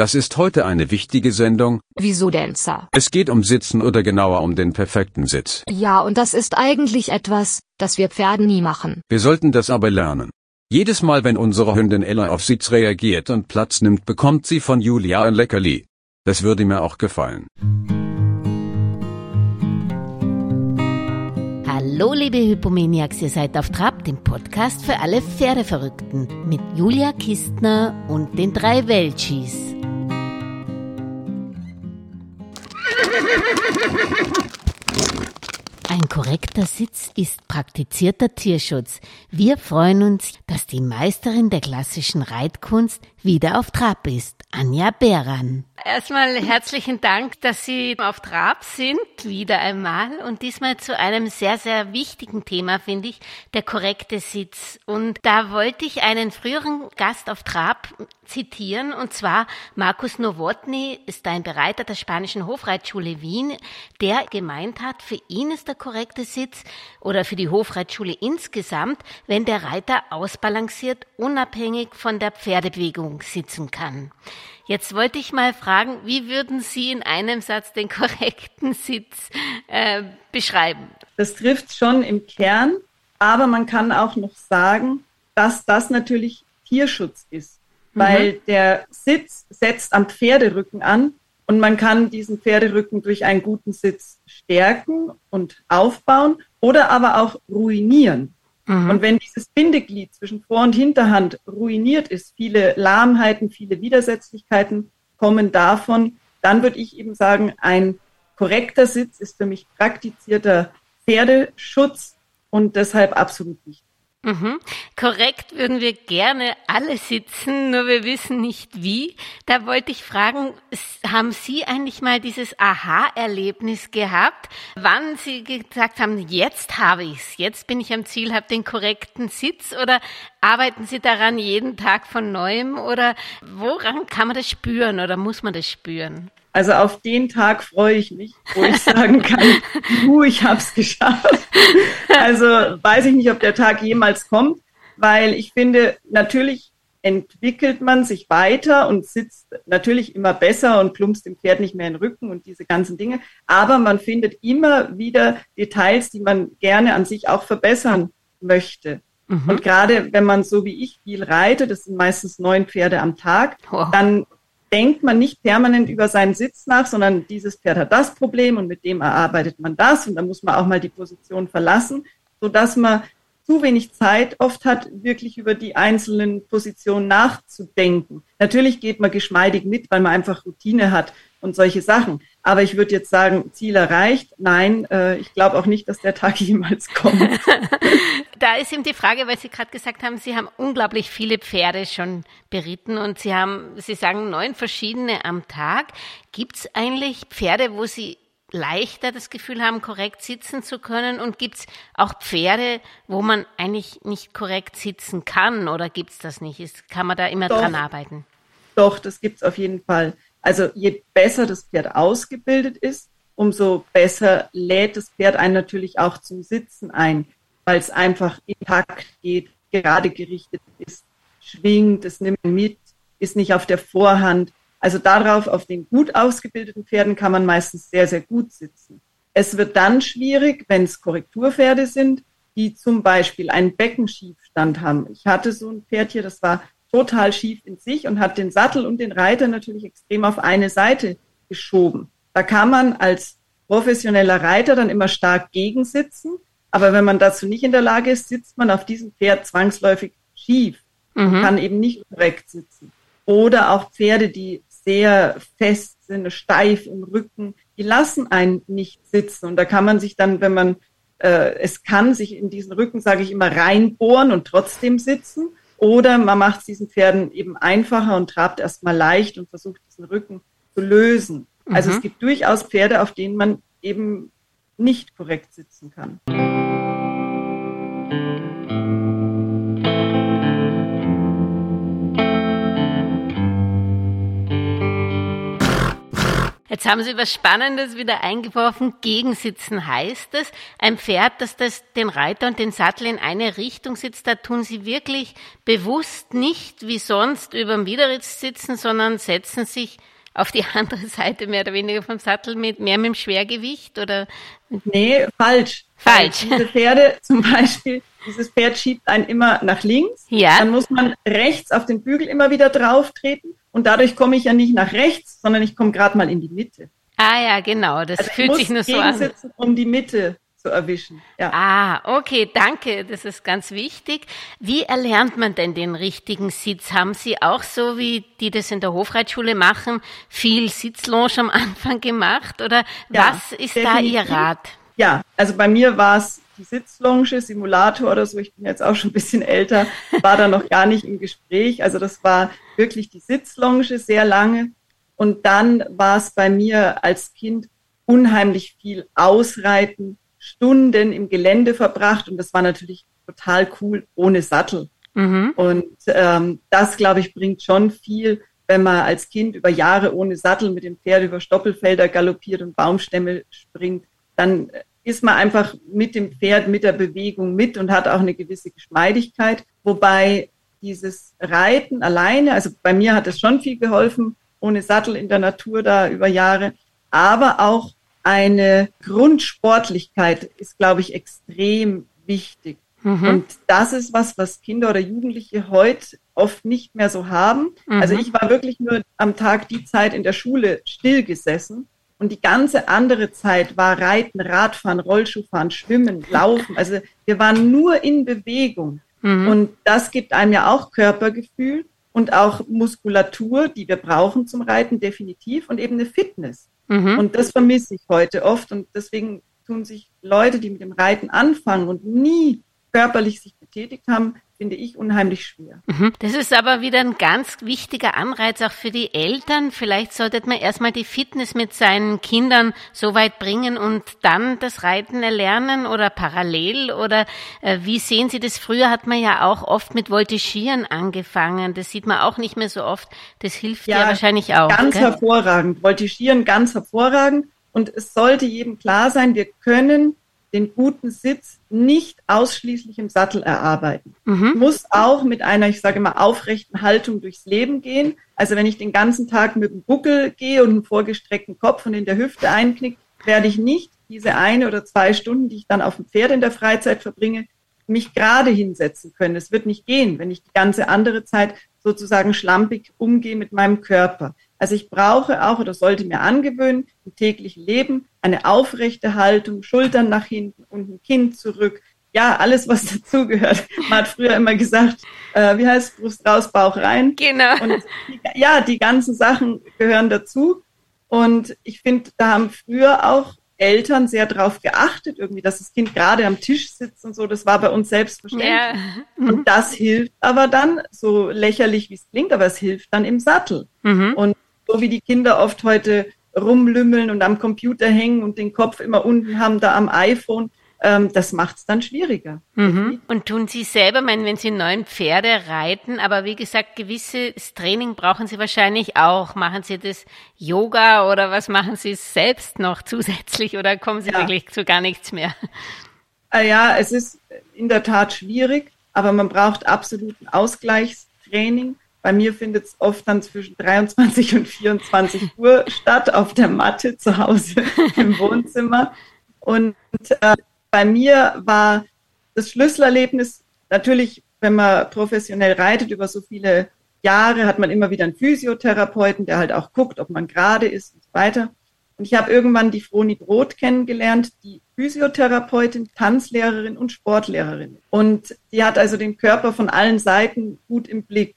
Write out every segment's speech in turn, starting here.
Das ist heute eine wichtige Sendung. Wieso denn, Sir? Es geht um Sitzen oder genauer um den perfekten Sitz. Ja, und das ist eigentlich etwas, das wir Pferde nie machen. Wir sollten das aber lernen. Jedes Mal, wenn unsere Hündin Ella auf Sitz reagiert und Platz nimmt, bekommt sie von Julia ein Leckerli. Das würde mir auch gefallen. Hallo liebe Hypomaniacs, ihr seid auf Trab, dem Podcast für alle Pferdeverrückten mit Julia Kistner und den drei Welchis. Ein korrekter Sitz ist praktizierter Tierschutz. Wir freuen uns, dass die Meisterin der klassischen Reitkunst wieder auf Trab ist, Anja Beran. Erstmal herzlichen Dank, dass Sie auf Trab sind, wieder einmal, und diesmal zu einem sehr, sehr wichtigen Thema, finde ich, der korrekte Sitz. Und da wollte ich einen früheren Gast auf Trab zitieren, und zwar Markus Nowotny, ist ein Bereiter der Spanischen Hofreitschule Wien, der gemeint hat, für ihn ist der korrekte Sitz oder für die Hofreitschule insgesamt, wenn der Reiter ausbalanciert, unabhängig von der Pferdebewegung sitzen kann. Jetzt wollte ich mal fragen, wie würden Sie in einem Satz den korrekten Sitz beschreiben? Das trifft schon im Kern, aber man kann auch noch sagen, dass das natürlich Tierschutz ist, weil der Sitz setzt am Pferderücken an und man kann diesen Pferderücken durch einen guten Sitz stärken und aufbauen oder aber auch ruinieren. Und wenn dieses Bindeglied zwischen Vor- und Hinterhand ruiniert ist, viele Lahmheiten, viele Widersetzlichkeiten kommen davon, dann würde ich eben sagen, ein korrekter Sitz ist für mich praktizierter Pferdeschutz und deshalb absolut wichtig. Mhm. Korrekt würden wir gerne alle sitzen, nur wir wissen nicht wie. Da wollte ich fragen, haben Sie eigentlich mal dieses Aha-Erlebnis gehabt, wann Sie gesagt haben, jetzt habe ich es, jetzt bin ich am Ziel, habe den korrekten Sitz, oder arbeiten Sie daran jeden Tag von Neuem, oder woran kann man das spüren oder muss man das spüren? Also auf den Tag freue ich mich, wo ich sagen kann, ich habe es geschafft. Also weiß ich nicht, ob der Tag jemals kommt, weil ich finde, natürlich entwickelt man sich weiter und sitzt natürlich immer besser und plumpst dem Pferd nicht mehr in den Rücken und diese ganzen Dinge. Aber man findet immer wieder Details, die man gerne an sich auch verbessern möchte. Mhm. Und gerade wenn man so wie ich viel reite, das sind meistens 9 Pferde am Tag, dann denkt man nicht permanent über seinen Sitz nach, sondern dieses Pferd hat das Problem und mit dem erarbeitet man das und dann muss man auch mal die Position verlassen, sodass man zu wenig Zeit oft hat, wirklich über die einzelnen Positionen nachzudenken. Natürlich geht man geschmeidig mit, weil man einfach Routine hat und solche Sachen. Aber ich würde jetzt sagen, Ziel erreicht. Nein, ich glaube auch nicht, dass der Tag jemals kommt. Da ist eben die Frage, weil Sie gerade gesagt haben, Sie haben unglaublich viele Pferde schon beritten und Sie sagen 9 verschiedene am Tag. Gibt es eigentlich Pferde, wo Sie leichter das Gefühl haben, korrekt sitzen zu können, und gibt es auch Pferde, wo man eigentlich nicht korrekt sitzen kann, oder gibt es das nicht? Kann man da immer dran arbeiten? Doch, das gibt es auf jeden Fall. Also je besser das Pferd ausgebildet ist, umso besser lädt das Pferd einen natürlich auch zum Sitzen ein, weil es einfach im Takt geht, gerade gerichtet ist, schwingt, es nimmt mit, ist nicht auf der Vorhand. Also auf den gut ausgebildeten Pferden kann man meistens sehr, sehr gut sitzen. Es wird dann schwierig, wenn es Korrekturpferde sind, die zum Beispiel einen Beckenschiefstand haben. Ich hatte so ein Pferd hier, das war total schief in sich und hat den Sattel und den Reiter natürlich extrem auf eine Seite geschoben. Da kann man als professioneller Reiter dann immer stark gegensitzen, aber wenn man dazu nicht in der Lage ist, sitzt man auf diesem Pferd zwangsläufig schief und kann eben nicht korrekt sitzen. Oder auch Pferde, die sehr fest sind, steif im Rücken, die lassen einen nicht sitzen. Und da kann man sich dann, wenn man es kann, sich in diesen Rücken, sage ich immer, reinbohren und trotzdem sitzen. Oder man macht es diesen Pferden eben einfacher und trabt erstmal leicht und versucht, diesen Rücken zu lösen. Mhm. Also es gibt durchaus Pferde, auf denen man eben nicht korrekt sitzen kann. Jetzt haben Sie was Spannendes wieder eingeworfen. Gegensitzen heißt es. Ein Pferd, das den Reiter und den Sattel in eine Richtung sitzt, da tun Sie wirklich bewusst nicht wie sonst über dem Widerritz sitzen, sondern setzen sich auf die andere Seite mehr oder weniger vom Sattel mit dem Schwergewicht oder? Nee, falsch. Falsch. Diese Pferde zum Beispiel, dieses Pferd schiebt einen immer nach links. Ja. Dann muss man rechts auf den Bügel immer wieder drauf treten. Und dadurch komme ich ja nicht nach rechts, sondern ich komme gerade mal in die Mitte. Ah ja, genau. Das also fühlt sich nur so an. Ich muss gegensitzen, um die Mitte zu erwischen. Ja. Ah, okay, danke. Das ist ganz wichtig. Wie erlernt man denn den richtigen Sitz? Haben Sie auch so, wie die das in der Hofreitschule machen, viel Sitzlounge am Anfang gemacht? Oder ja, was ist definitiv da Ihr Rat? Ja, also bei mir war es die Sitzlounge, Simulator oder so, ich bin jetzt auch schon ein bisschen älter, war da noch gar nicht im Gespräch. Also das war wirklich die Sitzlounge sehr lange. Und dann war es bei mir als Kind unheimlich viel Ausreiten, Stunden im Gelände verbracht. Und das war natürlich total cool ohne Sattel. Mhm. Und das, glaube ich, bringt schon viel, wenn man als Kind über Jahre ohne Sattel mit dem Pferd über Stoppelfelder galoppiert und Baumstämme springt, dann ist man einfach mit dem Pferd, mit der Bewegung mit und hat auch eine gewisse Geschmeidigkeit. Wobei dieses Reiten alleine, also bei mir hat es schon viel geholfen, ohne Sattel in der Natur da über Jahre, aber auch eine Grundsportlichkeit ist, glaube ich, extrem wichtig. Mhm. Und das ist was Kinder oder Jugendliche heute oft nicht mehr so haben. Mhm. Also ich war wirklich nur am Tag die Zeit in der Schule stillgesessen. Und die ganze andere Zeit war Reiten, Radfahren, Rollschuhfahren, Schwimmen, Laufen. Also wir waren nur in Bewegung. Mhm. Und das gibt einem ja auch Körpergefühl und auch Muskulatur, die wir brauchen zum Reiten, definitiv. Und eben eine Fitness. Mhm. Und das vermisse ich heute oft. Und deswegen tun sich Leute, die mit dem Reiten anfangen und nie körperlich sich betätigt haben, finde ich unheimlich schwer. Das ist aber wieder ein ganz wichtiger Anreiz auch für die Eltern. Vielleicht sollte man erstmal die Fitness mit seinen Kindern so weit bringen und dann das Reiten erlernen oder parallel oder wie sehen Sie das? Früher hat man ja auch oft mit Voltigieren angefangen. Das sieht man auch nicht mehr so oft. Das hilft ja wahrscheinlich auch. Ganz hervorragend. Voltigieren ganz hervorragend. Und es sollte jedem klar sein, wir können den guten Sitz nicht ausschließlich im Sattel erarbeiten. Mhm. Ich muss auch mit einer, ich sage mal, aufrechten Haltung durchs Leben gehen. Also wenn ich den ganzen Tag mit dem Buckel gehe und einem vorgestreckten Kopf und in der Hüfte einknicke, werde ich nicht diese 1 oder 2 Stunden, die ich dann auf dem Pferd in der Freizeit verbringe, mich gerade hinsetzen können. Es wird nicht gehen, wenn ich die ganze andere Zeit sozusagen schlampig umgehe mit meinem Körper. Also ich brauche auch oder sollte mir angewöhnen, im täglichen Leben eine aufrechte Haltung, Schultern nach hinten und ein Kinn zurück. Ja, alles, was dazugehört. Man hat früher immer gesagt, wie heißt es, Brust raus, Bauch rein. Genau. Und die ganzen Sachen gehören dazu. Und ich finde, da haben früher auch Eltern sehr drauf geachtet, irgendwie, dass das Kind gerade am Tisch sitzt und so. Das war bei uns selbstverständlich. Ja. Und das hilft aber dann, so lächerlich wie es klingt, aber es hilft dann im Sattel. Mhm. Und so wie die Kinder oft heute rumlümmeln und am Computer hängen und den Kopf immer unten haben, da am iPhone, das macht es dann schwieriger. Mhm. Und tun Sie selber, wenn Sie neuen Pferde reiten, aber wie gesagt, gewisses Training brauchen Sie wahrscheinlich auch. Machen Sie das Yoga oder was machen Sie selbst noch zusätzlich oder kommen Sie wirklich zu gar nichts mehr? Ja, es ist in der Tat schwierig, aber man braucht absoluten Ausgleichstraining. Bei mir findet es oft dann zwischen 23 und 24 Uhr statt, auf der Matte zu Hause im Wohnzimmer. Und bei mir war das Schlüsselerlebnis, natürlich, wenn man professionell reitet, über so viele Jahre hat man immer wieder einen Physiotherapeuten, der halt auch guckt, ob man gerade ist und so weiter. Und ich habe irgendwann die Froni Broth kennengelernt, die Physiotherapeutin, Tanzlehrerin und Sportlehrerin. Und die hat also den Körper von allen Seiten gut im Blick.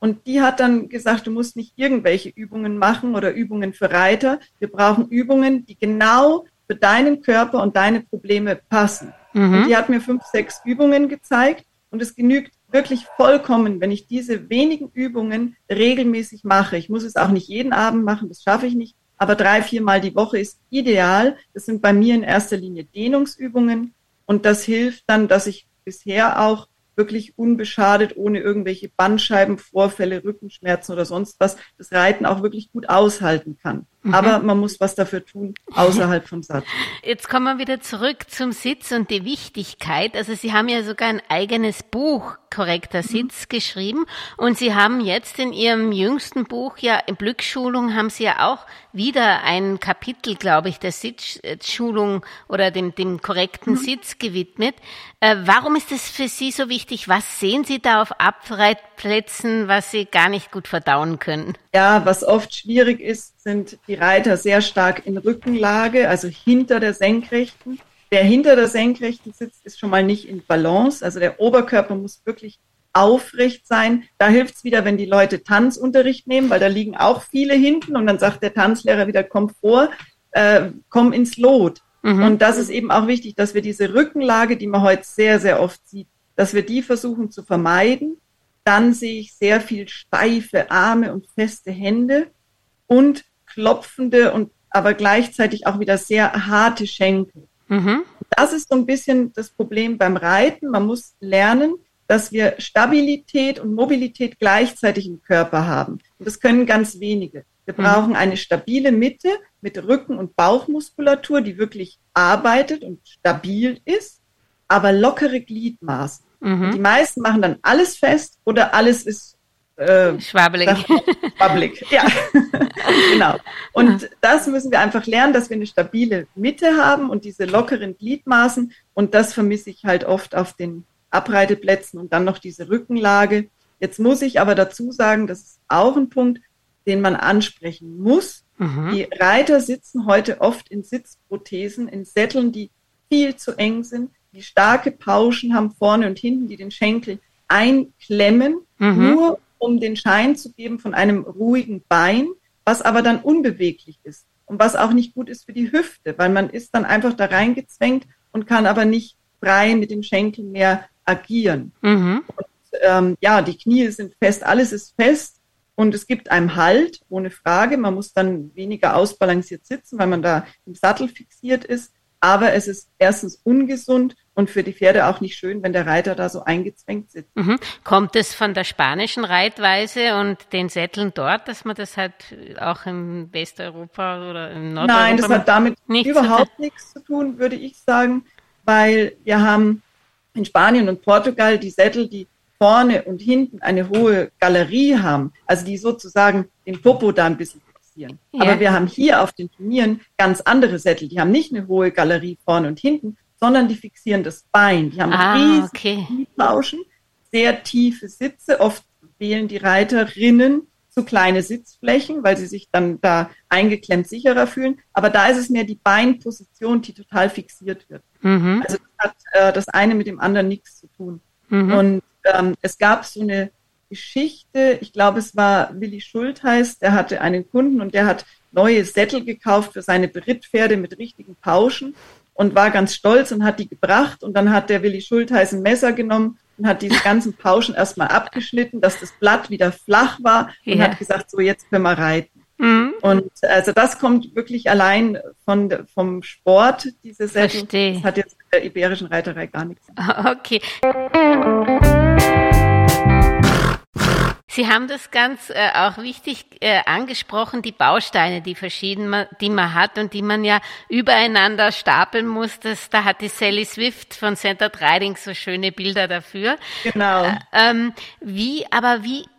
Und die hat dann gesagt, du musst nicht irgendwelche Übungen machen oder Übungen für Reiter. Wir brauchen Übungen, die genau für deinen Körper und deine Probleme passen. Mhm. Und die hat mir 5, 6 Übungen gezeigt. Und es genügt wirklich vollkommen, wenn ich diese wenigen Übungen regelmäßig mache. Ich muss es auch nicht jeden Abend machen, das schaffe ich nicht. Aber 3, 4 Mal die Woche ist ideal. Das sind bei mir in erster Linie Dehnungsübungen. Und das hilft dann, dass ich bisher auch wirklich unbeschadet, ohne irgendwelche Bandscheibenvorfälle, Rückenschmerzen oder sonst was, das Reiten auch wirklich gut aushalten kann. Aber man muss was dafür tun, außerhalb vom Sattel. Jetzt kommen wir wieder zurück zum Sitz und die Wichtigkeit. Also Sie haben ja sogar ein eigenes Buch, Korrekter Sitz, geschrieben. Und Sie haben jetzt in Ihrem jüngsten Buch, ja, in Glücksschulung, haben Sie ja auch wieder ein Kapitel, glaube ich, der Sitzschulung oder dem korrekten Sitz gewidmet. Warum ist das für Sie so wichtig? Was sehen Sie da auf Abreitplätzen, was Sie gar nicht gut verdauen können? Ja, was oft schwierig ist, sind die Reiter sehr stark in Rückenlage, also hinter der Senkrechten. Wer hinter der Senkrechten sitzt, ist schon mal nicht in Balance. Also der Oberkörper muss wirklich aufrecht sein. Da hilft es wieder, wenn die Leute Tanzunterricht nehmen, weil da liegen auch viele hinten und dann sagt der Tanzlehrer wieder, komm vor, komm ins Lot. Mhm. Und das ist eben auch wichtig, dass wir diese Rückenlage, die man heute sehr, sehr oft sieht, dass wir die versuchen zu vermeiden. Dann sehe ich sehr viel steife Arme und feste Hände und klopfende und aber gleichzeitig auch wieder sehr harte Schenkel. Mhm. Das ist so ein bisschen das Problem beim Reiten. Man muss lernen, dass wir Stabilität und Mobilität gleichzeitig im Körper haben. Und das können ganz wenige. Wir brauchen eine stabile Mitte mit Rücken- und Bauchmuskulatur, die wirklich arbeitet und stabil ist, aber lockere Gliedmaßen. Mhm. Die meisten machen dann alles fest oder alles ist schwabbelig. Ja, genau. Und das müssen wir einfach lernen, dass wir eine stabile Mitte haben und diese lockeren Gliedmaßen. Und das vermisse ich halt oft auf den Abreiteplätzen und dann noch diese Rückenlage. Jetzt muss ich aber dazu sagen, das ist auch ein Punkt, den man ansprechen muss. Mhm. Die Reiter sitzen heute oft in Sitzprothesen, in Sätteln, die viel zu eng sind, die starke Pauschen haben vorne und hinten, die den Schenkel einklemmen, nur um den Schein zu geben von einem ruhigen Bein, was aber dann unbeweglich ist und was auch nicht gut ist für die Hüfte, weil man ist dann einfach da reingezwängt und kann aber nicht frei mit dem Schenkel mehr agieren. Mhm. Und, ja, die Knie sind fest, alles ist fest und es gibt einem Halt, ohne Frage. Man muss dann weniger ausbalanciert sitzen, weil man da im Sattel fixiert ist. Aber es ist erstens ungesund und für die Pferde auch nicht schön, wenn der Reiter da so eingezwängt sitzt. Mhm. Kommt es von der spanischen Reitweise und den Sätteln dort, dass man das halt auch in Westeuropa oder in Nordeuropa... Nein, das hat damit überhaupt nichts zu tun, würde ich sagen, weil wir haben in Spanien und Portugal die Sättel, die vorne und hinten eine hohe Galerie haben, also die sozusagen den Popo da ein bisschen... Ja. Aber wir haben hier auf den Turnieren ganz andere Sättel. Die haben nicht eine hohe Galerie vorne und hinten, sondern die fixieren das Bein. Die haben riesige Kniepauschen, sehr tiefe Sitze. Oft wählen die Reiterinnen zu kleine Sitzflächen, weil sie sich dann da eingeklemmt sicherer fühlen. Aber da ist es mehr die Beinposition, die total fixiert wird. Mhm. Also das hat das eine mit dem anderen nichts zu tun. Mhm. Und es gab so eine Geschichte, ich glaube, es war Willi Schultheiß, der hatte einen Kunden und der hat neue Sättel gekauft für seine Brittpferde mit richtigen Pauschen und war ganz stolz und hat die gebracht und dann hat der Willi Schultheiß ein Messer genommen und hat diese ganzen Pauschen erstmal abgeschnitten, dass das Blatt wieder flach war und hat gesagt, so jetzt können wir reiten. Mhm. Und also das kommt wirklich allein vom Sport, diese Sättel. Verstehe. Das hat jetzt mit der iberischen Reiterei gar nichts. Okay. Sie haben das ganz auch wichtig angesprochen, die Bausteine, die man hat und die man ja übereinander stapeln muss. Da hat die Sally Swift von Centered Riding so schöne Bilder dafür. Genau. Wie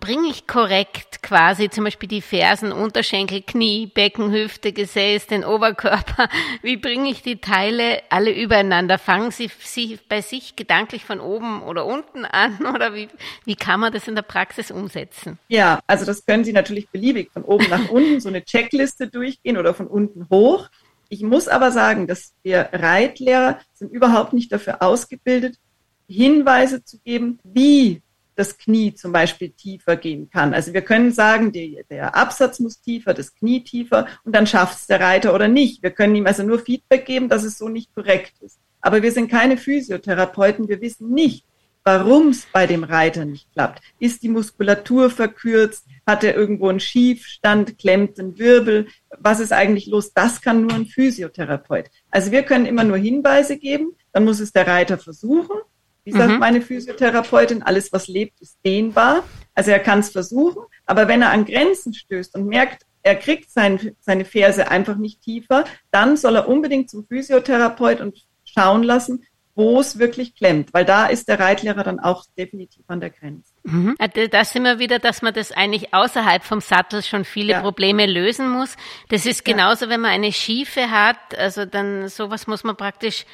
bringe ich korrekt quasi zum Beispiel die Fersen, Unterschenkel, Knie, Becken, Hüfte, Gesäß, den Oberkörper? Wie bringe ich die Teile alle übereinander? Fangen Sie bei sich gedanklich von oben oder unten an? Oder wie kann man das in der Praxis umsetzen? Ja, also das können Sie natürlich beliebig von oben nach unten so eine Checkliste durchgehen oder von unten hoch. Ich muss aber sagen, dass wir Reitlehrer sind überhaupt nicht dafür ausgebildet, Hinweise zu geben, wie das Knie zum Beispiel tiefer gehen kann. Also wir können sagen, der Absatz muss tiefer, das Knie tiefer und dann schafft es der Reiter oder nicht. Wir können ihm also nur Feedback geben, dass es so nicht korrekt ist. Aber wir sind keine Physiotherapeuten, wir wissen nicht, warum es bei dem Reiter nicht klappt. Ist die Muskulatur verkürzt? Hat er irgendwo einen Schiefstand? Klemmt ein Wirbel? Was ist eigentlich los? Das kann nur ein Physiotherapeut. Also wir können immer nur Hinweise geben. Dann muss es der Reiter versuchen. Wie sagt meine Physiotherapeutin, alles, was lebt, ist dehnbar. Also er kann es versuchen. Aber wenn er an Grenzen stößt und merkt, er kriegt seine Ferse einfach nicht tiefer, dann soll er unbedingt zum Physiotherapeut und schauen lassen, wo es wirklich klemmt, weil da ist der Reitlehrer dann auch definitiv an der Grenze. Mhm. Da sind wir wieder, dass man das eigentlich außerhalb vom Sattel schon viele Probleme lösen muss. Das ist genauso, wenn man eine Schiefe hat, also dann sowas muss man praktisch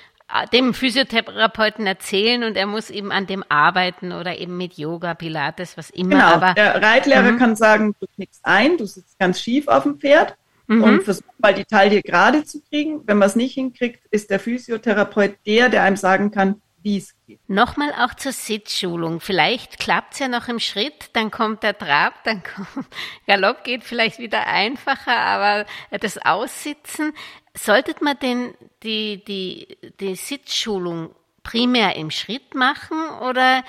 dem Physiotherapeuten erzählen und er muss eben an dem arbeiten oder eben mit Yoga, Pilates, was immer. Genau, aber der Reitlehrer kann sagen, du knickst ein, du sitzt ganz schief auf dem Pferd und versuch mal die Taille gerade zu kriegen. Wenn man es nicht hinkriegt, ist der Physiotherapeut der einem sagen kann, wie es geht. Nochmal auch zur Sitzschulung. Vielleicht klappt es ja noch im Schritt, dann kommt der Trab, dann kommt Galopp, geht vielleicht wieder einfacher, aber das Aussitzen, sollte man denn die Sitzschulung primär im Schritt machen oder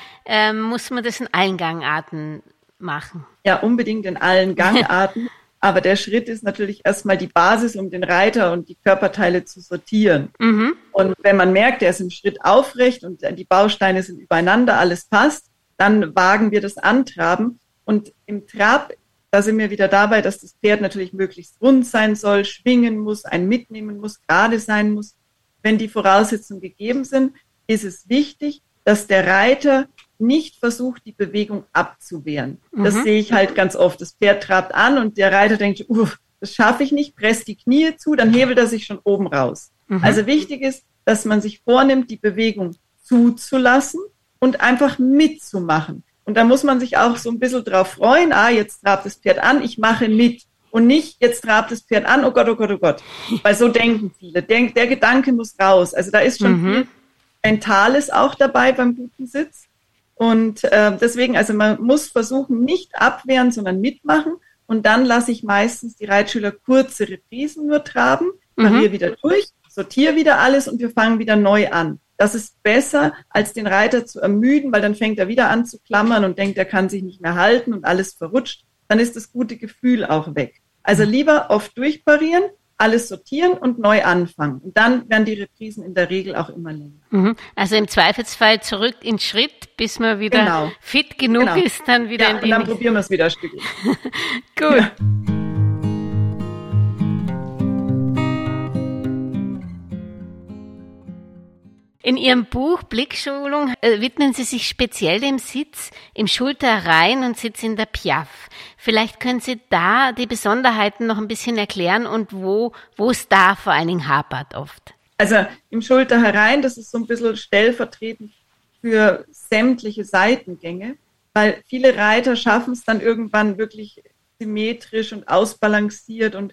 muss man das in allen Gangarten machen? Ja, unbedingt in allen Gangarten, aber der Schritt ist natürlich erstmal die Basis, um den Reiter und die Körperteile zu sortieren. Mhm. Und wenn man merkt, er ist im Schritt aufrecht und die Bausteine sind übereinander, alles passt, dann wagen wir das Antraben. Und im Trab, da sind wir wieder dabei, dass das Pferd natürlich möglichst rund sein soll, schwingen muss, einen mitnehmen muss, gerade sein muss. Wenn die Voraussetzungen gegeben sind, ist es wichtig, dass der Reiter nicht versucht, die Bewegung abzuwehren. Das sehe ich halt ganz oft. Das Pferd trabt an und der Reiter denkt, das schaffe ich nicht, presst die Knie zu, dann hebelt er sich schon oben raus. Mhm. Also wichtig ist, dass man sich vornimmt, die Bewegung zuzulassen und einfach mitzumachen. Und da muss man sich auch so ein bisschen drauf freuen, jetzt trabt das Pferd an, ich mache mit. Und nicht, jetzt trabt das Pferd an, oh Gott, oh Gott, oh Gott. Weil so denken viele. Der Gedanke muss raus. Also da ist schon viel Mentales auch dabei beim guten Sitz. Und deswegen, also man muss versuchen, nicht abwehren, sondern mitmachen. Und dann lasse ich meistens die Reitschüler kurze Reprisen nur traben, pariere wieder durch, sortiere wieder alles und wir fangen wieder neu an. Das ist besser, als den Reiter zu ermüden, weil dann fängt er wieder an zu klammern und denkt, er kann sich nicht mehr halten und alles verrutscht. Dann ist das gute Gefühl auch weg. Also lieber oft durchparieren, alles sortieren und neu anfangen. Und dann werden die Reprisen in der Regel auch immer länger. Also im Zweifelsfall zurück in Schritt, bis man wieder fit genug ist, dann wieder in die... Ja, und dann probieren wir es wieder ein Stück. Gut. Ja. In Ihrem Buch Blickschulung widmen Sie sich speziell dem Sitz im Schulterrein und Sitz in der Piaffe. Vielleicht können Sie da die Besonderheiten noch ein bisschen erklären und wo es da vor allen Dingen hapert oft. Also im Schulterherein, das ist so ein bisschen stellvertretend für sämtliche Seitengänge, weil viele Reiter schaffen es dann irgendwann wirklich symmetrisch und ausbalanciert und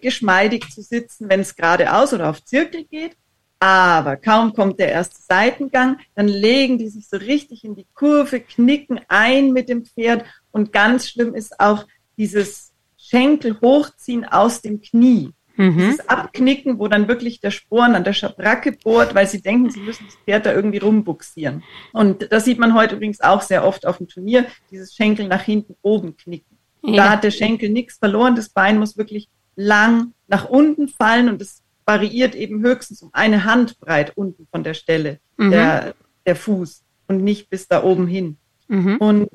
geschmeidig zu sitzen, wenn es geradeaus oder auf Zirkel geht. Aber kaum kommt der erste Seitengang, dann legen die sich so richtig in die Kurve, knicken ein mit dem Pferd und ganz schlimm ist auch dieses Schenkel hochziehen aus dem Knie. Dieses Abknicken, wo dann wirklich der Sporn an der Schabracke bohrt, weil sie denken, sie müssen das Pferd da irgendwie rumbuxieren. Und das sieht man heute übrigens auch sehr oft auf dem Turnier, dieses Schenkel nach hinten oben knicken. Ja. Da hat der Schenkel nichts verloren, das Bein muss wirklich lang nach unten fallen und das variiert eben höchstens um eine Handbreit unten von der Stelle, der Fuß und nicht bis da oben hin. Und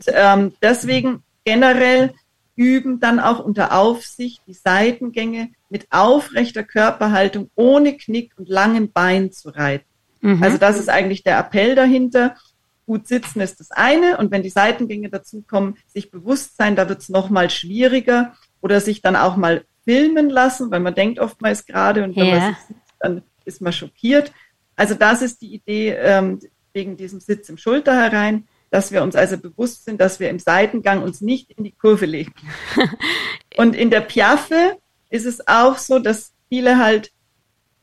deswegen generell üben dann auch unter Aufsicht die Seitengänge mit aufrechter Körperhaltung, ohne Knick und langem Bein zu reiten. Also das ist eigentlich der Appell dahinter. Gut sitzen ist das eine und wenn die Seitengänge dazukommen, sich bewusst sein, da wird es nochmal schwieriger oder sich dann auch mal filmen lassen, weil man denkt oft, man ist gerade und wenn man sitzt, dann ist man schockiert. Also das ist die Idee wegen diesem Sitz im Schulterherein, dass wir uns also bewusst sind, dass wir im Seitengang uns nicht in die Kurve legen. Und in der Piaffe ist es auch so, dass viele halt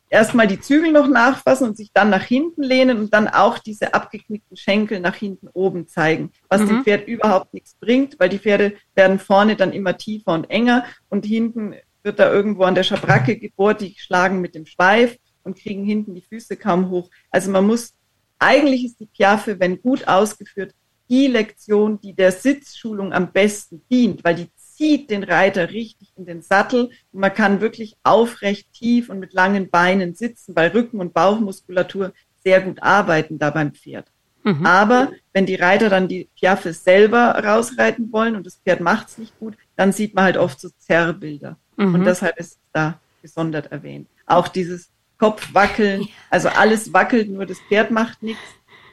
erstmal die Zügel noch nachfassen und sich dann nach hinten lehnen und dann auch diese abgeknickten Schenkel nach hinten oben zeigen, was dem Pferd überhaupt nichts bringt, weil die Pferde werden vorne dann immer tiefer und enger und hinten wird da irgendwo an der Schabracke gebohrt, die schlagen mit dem Schweif und kriegen hinten die Füße kaum hoch. Also man muss, eigentlich ist die Piaffe, wenn gut ausgeführt, die Lektion, die der Sitzschulung am besten dient, weil die zieht den Reiter richtig in den Sattel und man kann wirklich aufrecht, tief und mit langen Beinen sitzen, weil Rücken- und Bauchmuskulatur sehr gut arbeiten da beim Pferd. Mhm. Aber wenn die Reiter dann die Piaffe selber rausreiten wollen und das Pferd macht es nicht gut, dann sieht man halt oft so Zerrbilder. Mhm. Und deshalb ist es da gesondert erwähnt. Auch dieses Kopfwackeln, also alles wackelt, nur das Pferd macht nichts.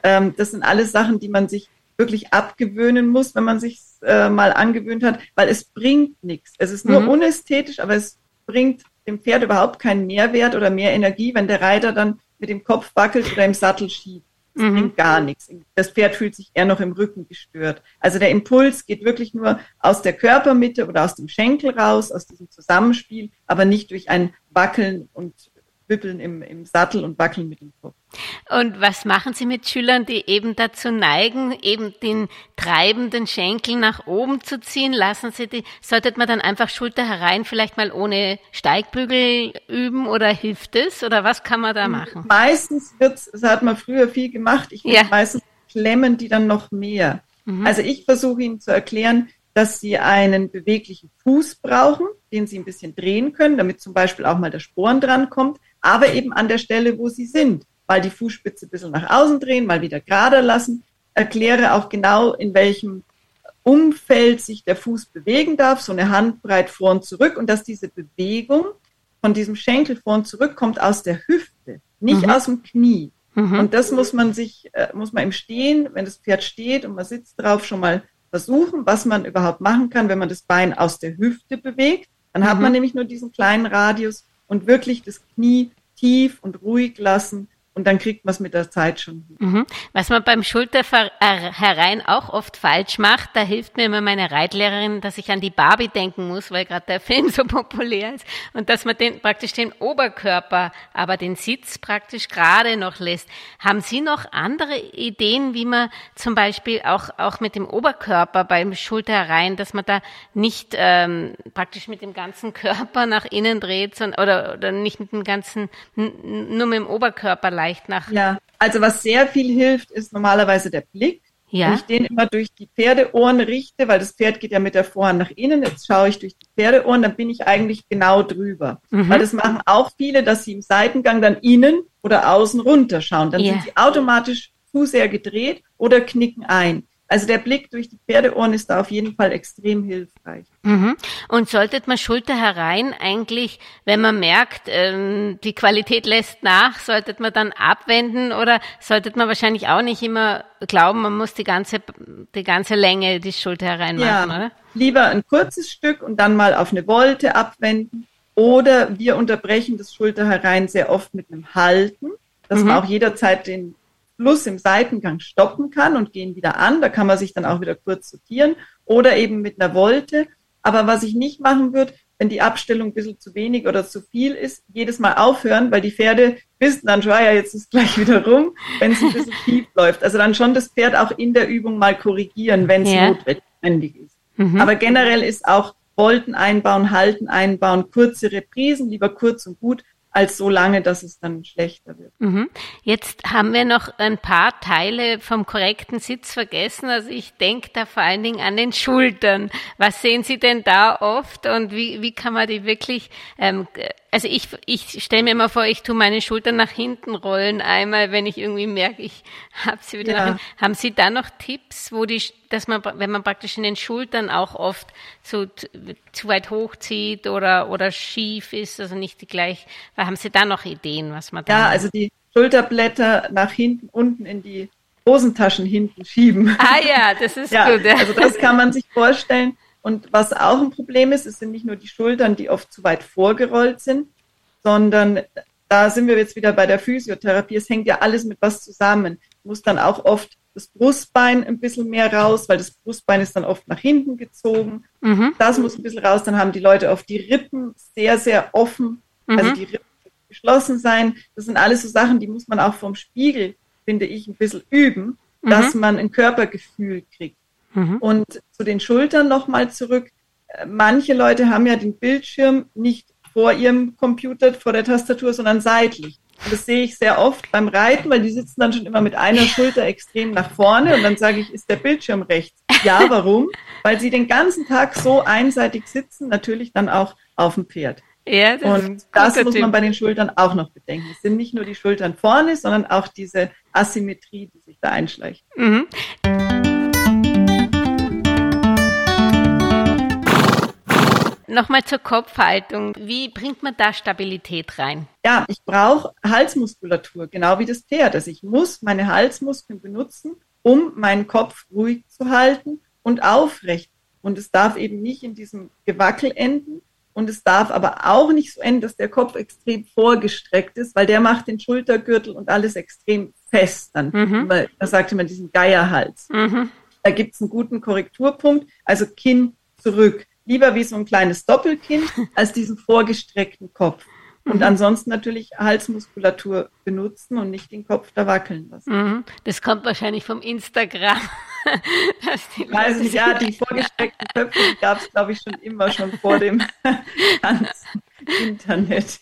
Das sind alles Sachen, die man sich wirklich abgewöhnen muss, wenn man sich mal angewöhnt hat, weil es bringt nichts. Es ist nur unästhetisch, aber es bringt dem Pferd überhaupt keinen Mehrwert oder mehr Energie, wenn der Reiter dann mit dem Kopf wackelt oder im Sattel schiebt. Das bringt gar nichts. Das Pferd fühlt sich eher noch im Rücken gestört. Also der Impuls geht wirklich nur aus der Körpermitte oder aus dem Schenkel raus, aus diesem Zusammenspiel, aber nicht durch ein Wackeln und Wippeln im Sattel und Wackeln mit dem Kopf. Und was machen Sie mit Schülern, die eben dazu neigen, eben den treibenden Schenkel nach oben zu ziehen? Sollte man dann einfach Schulter herein vielleicht mal ohne Steigbügel üben oder hilft es? Oder was kann man da machen? Meistens das hat man früher viel gemacht, meistens klemmen die dann noch mehr. Mhm. Also ich versuche ihnen zu erklären, dass sie einen beweglichen Fuß brauchen, den sie ein bisschen drehen können, damit zum Beispiel auch mal der Sporn dran kommt, aber eben an der Stelle, wo sie sind. Mal die Fußspitze ein bisschen nach außen drehen, mal wieder gerade lassen. Erkläre auch genau, in welchem Umfeld sich der Fuß bewegen darf, so eine Handbreit vor und zurück und dass diese Bewegung von diesem Schenkel vor und zurück kommt aus der Hüfte, nicht aus dem Knie. Mhm. Und das muss man im Stehen, wenn das Pferd steht und man sitzt drauf, schon mal versuchen, was man überhaupt machen kann, wenn man das Bein aus der Hüfte bewegt. Dann hat man nämlich nur diesen kleinen Radius und wirklich das Knie tief und ruhig lassen. Und dann kriegt man es mit der Zeit schon. Mhm. Was man beim Schulter herein auch oft falsch macht, da hilft mir immer meine Reitlehrerin, dass ich an die Barbie denken muss, weil gerade der Film so populär ist. Und dass man den Oberkörper, aber den Sitz praktisch gerade noch lässt. Haben Sie noch andere Ideen, wie man zum Beispiel auch mit dem Oberkörper beim Schulter herein, dass man da nicht praktisch mit dem ganzen Körper nach innen dreht, sondern, oder nicht mit dem ganzen, nur mit dem Oberkörper leitet? Ja, also was sehr viel hilft, ist normalerweise der Blick. Ja. Wenn ich den immer durch die Pferdeohren richte, weil das Pferd geht ja mit der Vorhand nach innen, jetzt schaue ich durch die Pferdeohren, dann bin ich eigentlich genau drüber. Mhm. Weil das machen auch viele, dass sie im Seitengang dann innen oder außen runter schauen. Dann sind sie automatisch zu sehr gedreht oder knicken ein. Also der Blick durch die Pferdeohren ist da auf jeden Fall extrem hilfreich. Mhm. Und sollte man Schulter herein eigentlich, wenn man merkt, die Qualität lässt nach, sollte man dann abwenden oder sollte man wahrscheinlich auch nicht immer glauben, man muss die ganze Länge die Schulter herein machen, oder? Lieber ein kurzes Stück und dann mal auf eine Volte abwenden oder wir unterbrechen das Schulter herein sehr oft mit einem Halten, dass man auch jederzeit den Fluss im Seitengang stoppen kann und gehen wieder an. Da kann man sich dann auch wieder kurz sortieren oder eben mit einer Volte. Aber was ich nicht machen würde, wenn die Abstellung ein bisschen zu wenig oder zu viel ist, jedes Mal aufhören, weil die Pferde wissen dann schon, jetzt ist gleich wieder rum, wenn es ein bisschen tief läuft. Also dann schon das Pferd auch in der Übung mal korrigieren, wenn es notwendig ist. Mhm. Aber generell ist auch Volten einbauen, Halten einbauen, kurze Reprisen, lieber kurz und gut, als so lange, dass es dann schlechter wird. Mhm. Jetzt haben wir noch ein paar Teile vom korrekten Sitz vergessen. Also ich denke da vor allen Dingen an den Schultern. Was sehen Sie denn da oft und wie kann man die wirklich, also ich stelle mir immer vor, ich tue meine Schultern nach hinten rollen einmal, wenn ich irgendwie merke, ich habe sie wieder nach hinten. Haben Sie da noch Tipps, dass man praktisch in den Schultern auch oft so zu weit hochzieht oder schief ist, also nicht die gleich, weil haben Sie da noch Ideen, was man da macht? Ja, also die Schulterblätter nach hinten, unten in die Hosentaschen hinten schieben. Ah ja, das ist gut. Ja. Also das kann man sich vorstellen. Und was auch ein Problem ist, es sind nicht nur die Schultern, die oft zu weit vorgerollt sind, sondern da sind wir jetzt wieder bei der Physiotherapie. Es hängt ja alles mit was zusammen. Muss dann auch oft das Brustbein ein bisschen mehr raus, weil das Brustbein ist dann oft nach hinten gezogen. Mhm. Das muss ein bisschen raus. Dann haben die Leute oft die Rippen sehr, sehr offen. Mhm. Also die Rippen geschlossen sein. Das sind alles so Sachen, die muss man auch vom Spiegel, finde ich, ein bisschen üben, dass man ein Körpergefühl kriegt. Und zu den Schultern nochmal zurück. Manche Leute haben ja den Bildschirm nicht vor ihrem Computer, vor der Tastatur, sondern seitlich. Und das sehe ich sehr oft beim Reiten, weil die sitzen dann schon immer mit einer Schulter extrem nach vorne und dann sage ich, ist der Bildschirm rechts? Ja, warum? Weil sie den ganzen Tag so einseitig sitzen, natürlich dann auch auf dem Pferd. Ja, das und das muss man bei den Schultern auch noch bedenken. Es sind nicht nur die Schultern vorne, sondern auch diese Asymmetrie, die sich da einschleicht. Mhm. Nochmal zur Kopfhaltung. Wie bringt man da Stabilität rein? Ja, ich brauche Halsmuskulatur, genau wie das Pferd. Also ich muss meine Halsmuskeln benutzen, um meinen Kopf ruhig zu halten und aufrecht. Und es darf eben nicht in diesem Gewackel enden. Und es darf aber auch nicht so enden, dass der Kopf extrem vorgestreckt ist, weil der macht den Schultergürtel und alles extrem fest. Dann da sagt man diesen Geierhals. Mhm. Da gibt es einen guten Korrekturpunkt. Also Kinn zurück. Lieber wie so ein kleines Doppelkinn als diesen vorgestreckten Kopf. Und ansonsten natürlich Halsmuskulatur benutzen und nicht den Kopf da wackeln lassen. Mhm. Das kommt wahrscheinlich vom Instagram. Die vorgestreckten Köpfe gab es, glaube ich, schon immer vor dem ganzen Internet.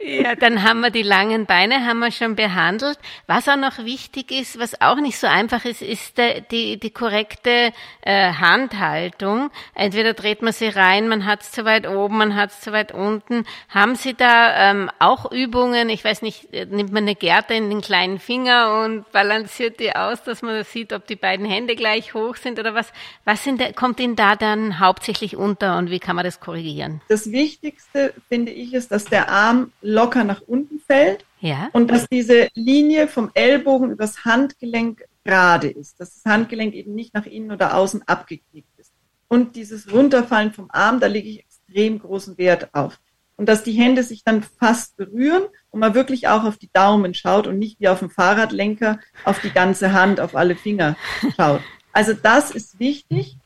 Ja, dann haben wir die langen Beine, haben wir schon behandelt. Was auch noch wichtig ist, was auch nicht so einfach ist, ist die korrekte Handhaltung. Entweder dreht man sie rein, man hat es zu weit oben, man hat es zu weit unten. Haben Sie da auch Übungen, ich weiß nicht, nimmt man eine Gerte in den kleinen Finger und balanciert die aus, dass man sieht, ob die beiden Hände gleich hoch sind oder was? Was kommt Ihnen da dann hauptsächlich unter und wie kann man das korrigieren? Das Wichtigste, finde ich, ist, dass der Arm locker nach unten fällt und dass diese Linie vom Ellbogen übers Handgelenk gerade ist, dass das Handgelenk eben nicht nach innen oder außen abgeknickt ist. Und dieses Runterfallen vom Arm, da lege ich extrem großen Wert auf. Und dass die Hände sich dann fast berühren und man wirklich auch auf die Daumen schaut und nicht wie auf dem Fahrradlenker auf die ganze Hand, auf alle Finger schaut. Also das ist wichtig,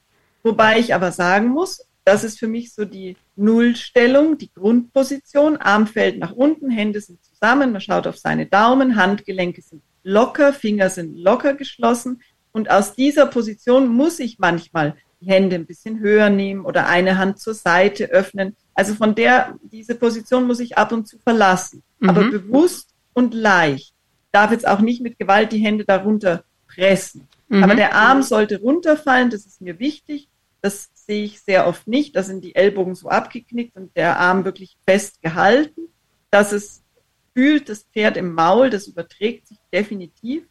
wobei ich aber sagen muss, das ist für mich so die Nullstellung, die Grundposition. Arm fällt nach unten, Hände sind zusammen, man schaut auf seine Daumen, Handgelenke sind locker, Finger sind locker geschlossen. Und aus dieser Position muss ich manchmal die Hände ein bisschen höher nehmen oder eine Hand zur Seite öffnen. Also diese Position muss ich ab und zu verlassen, aber bewusst und leicht. Ich darf jetzt auch nicht mit Gewalt die Hände darunter pressen. Mhm. Aber der Arm sollte runterfallen, das ist mir wichtig. Das sehe ich sehr oft nicht. Da sind die Ellbogen so abgeknickt und der Arm wirklich fest gehalten. Dass es fühlt, das Pferd im Maul, das überträgt sich definitiv.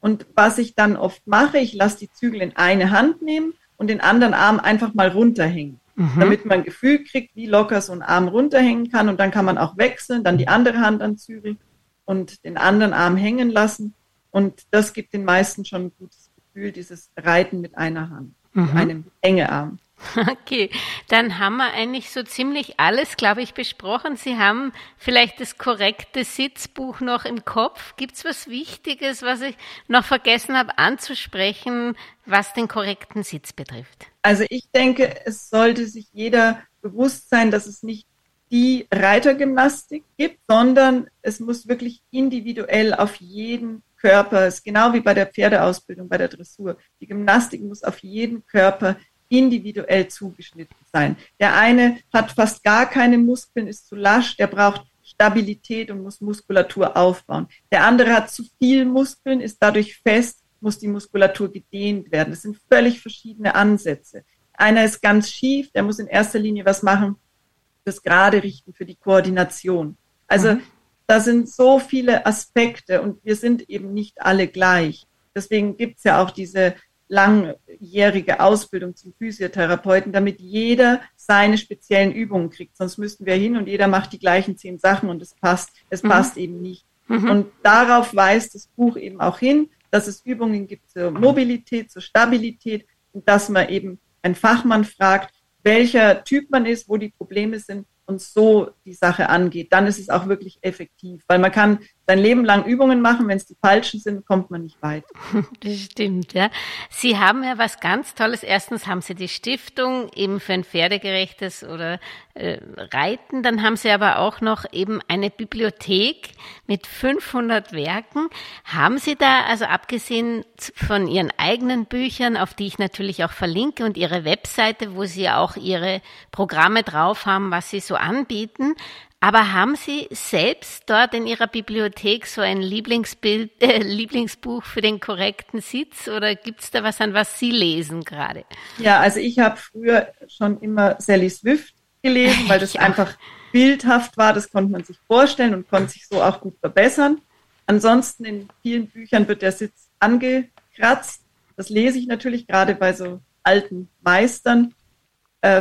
Und was ich dann oft mache, ich lasse die Zügel in eine Hand nehmen und den anderen Arm einfach mal runterhängen, damit man ein Gefühl kriegt, wie locker so ein Arm runterhängen kann. Und dann kann man auch wechseln, dann die andere Hand anzügeln und den anderen Arm hängen lassen. Und das gibt den meisten schon ein gutes Gefühl, dieses Reiten mit einer Hand. Einem engen Arm. Okay, dann haben wir eigentlich so ziemlich alles, glaube ich, besprochen. Sie haben vielleicht das korrekte Sitzbuch noch im Kopf. Gibt es was Wichtiges, was ich noch vergessen habe anzusprechen, was den korrekten Sitz betrifft? Also ich denke, es sollte sich jeder bewusst sein, dass es nicht die Reitergymnastik gibt, sondern es muss wirklich individuell auf jeden Körper, ist genau wie bei der Pferdeausbildung, bei der Dressur. Die Gymnastik muss auf jeden Körper individuell zugeschnitten sein. Der eine hat fast gar keine Muskeln, ist zu lasch, der braucht Stabilität und muss Muskulatur aufbauen. Der andere hat zu viel Muskeln, ist dadurch fest, muss die Muskulatur gedehnt werden. Das sind völlig verschiedene Ansätze. Einer ist ganz schief, der muss in erster Linie was machen, das gerade richten für die Koordination. Also da sind so viele Aspekte und wir sind eben nicht alle gleich. Deswegen gibt es ja auch diese langjährige Ausbildung zum Physiotherapeuten, damit jeder seine speziellen Übungen kriegt. Sonst müssten wir hin und jeder macht die gleichen 10 Sachen und es passt eben nicht. Mhm. Und darauf weist das Buch eben auch hin, dass es Übungen gibt zur Mobilität, zur Stabilität und dass man eben einen Fachmann fragt, welcher Typ man ist, wo die Probleme sind. Und so die Sache angeht, dann ist es auch wirklich effektiv. Weil man kann sein Leben lang Übungen machen, wenn es die falschen sind, kommt man nicht weit. Das stimmt, ja. Sie haben ja was ganz Tolles. Erstens haben Sie die Stiftung eben für ein pferdegerechtes oder Reiten. Dann haben Sie aber auch noch eben eine Bibliothek mit 500 Werken. Haben Sie da, also abgesehen von Ihren eigenen Büchern, auf die ich natürlich auch verlinke, und Ihre Webseite, wo Sie auch Ihre Programme drauf haben, was Sie so anbieten. Aber haben Sie selbst dort in Ihrer Bibliothek so ein Lieblingsbuch für den korrekten Sitz oder gibt es da was, an was Sie lesen gerade? Ja, also ich habe früher schon immer Sally Swift gelesen, weil das einfach bildhaft war, das konnte man sich vorstellen und konnte sich so auch gut verbessern. Ansonsten in vielen Büchern wird der Sitz angekratzt. Das lese ich natürlich gerade bei so alten Meistern.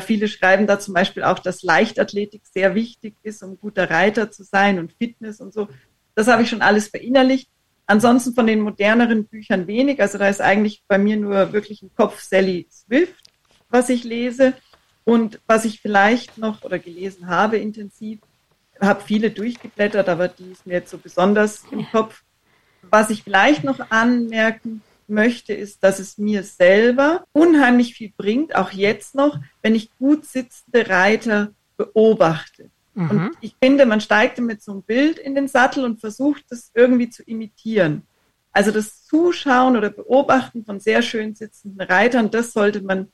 Viele schreiben da zum Beispiel auch, dass Leichtathletik sehr wichtig ist, um guter Reiter zu sein und Fitness und so. Das habe ich schon alles verinnerlicht. Ansonsten von den moderneren Büchern wenig. Also da ist eigentlich bei mir nur wirklich im Kopf Sally Swift, was ich lese. Und was ich vielleicht noch oder gelesen habe intensiv, habe viele durchgeblättert, aber die ist mir jetzt so besonders im Kopf. Was ich vielleicht noch anmerken möchte, ist, dass es mir selber unheimlich viel bringt, auch jetzt noch, wenn ich gut sitzende Reiter beobachte. Mhm. Und ich finde, man steigt mit so einem Bild in den Sattel und versucht, das irgendwie zu imitieren. Also das Zuschauen oder Beobachten von sehr schön sitzenden Reitern, das sollte man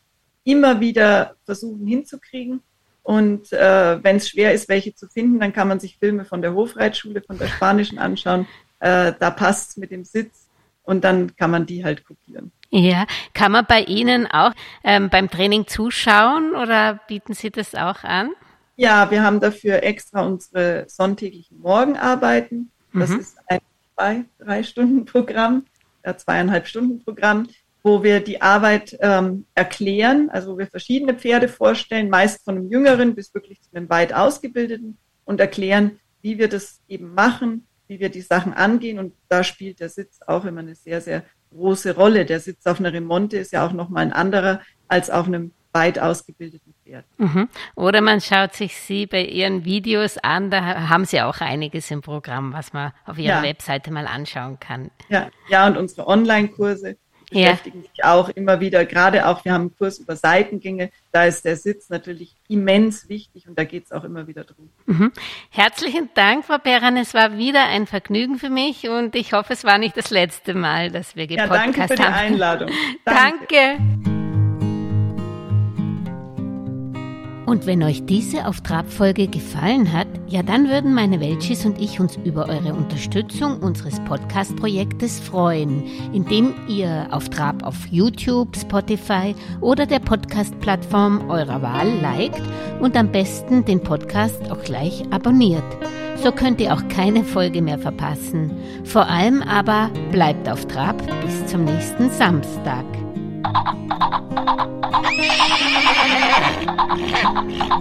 immer wieder versuchen hinzukriegen. Und wenn es schwer ist, welche zu finden, dann kann man sich Filme von der Hofreitschule, von der Spanischen anschauen. Da passt es mit dem Sitz und dann kann man die halt kopieren. Ja, kann man bei Ihnen auch beim Training zuschauen oder bieten Sie das auch an? Ja, wir haben dafür extra unsere sonntäglichen Morgenarbeiten. Das ist ein 2-3-Stunden-Programm, 2,5-Stunden-Programm, wo wir die Arbeit erklären, also wo wir verschiedene Pferde vorstellen, meist von einem Jüngeren bis wirklich zu einem weit Ausgebildeten und erklären, wie wir das eben machen, wie wir die Sachen angehen. Und da spielt der Sitz auch immer eine sehr, sehr große Rolle. Der Sitz auf einer Remonte ist ja auch nochmal ein anderer als auf einem weit ausgebildeten Pferd. Mhm. Oder man schaut sich Sie bei Ihren Videos an, da haben Sie auch einiges im Programm, was man auf Ihrer Webseite mal anschauen kann. Ja, und unsere Online-Kurse beschäftigen sich auch immer wieder, gerade auch, wir haben einen Kurs über Seitengänge, da ist der Sitz natürlich immens wichtig und da geht es auch immer wieder drum. Mhm. Herzlichen Dank, Frau Beran, es war wieder ein Vergnügen für mich und ich hoffe, es war nicht das letzte Mal, dass wir gepodcast haben. Ja, danke für die Einladung. Danke. Und wenn euch diese Auf Trab-Folge gefallen hat, ja dann würden meine Welchis und ich uns über eure Unterstützung unseres Podcast-Projektes freuen, indem ihr Auf Trab auf YouTube, Spotify oder der Podcast-Plattform eurer Wahl liked und am besten den Podcast auch gleich abonniert. So könnt ihr auch keine Folge mehr verpassen. Vor allem aber bleibt auf Trab bis zum nächsten Samstag. Yeah.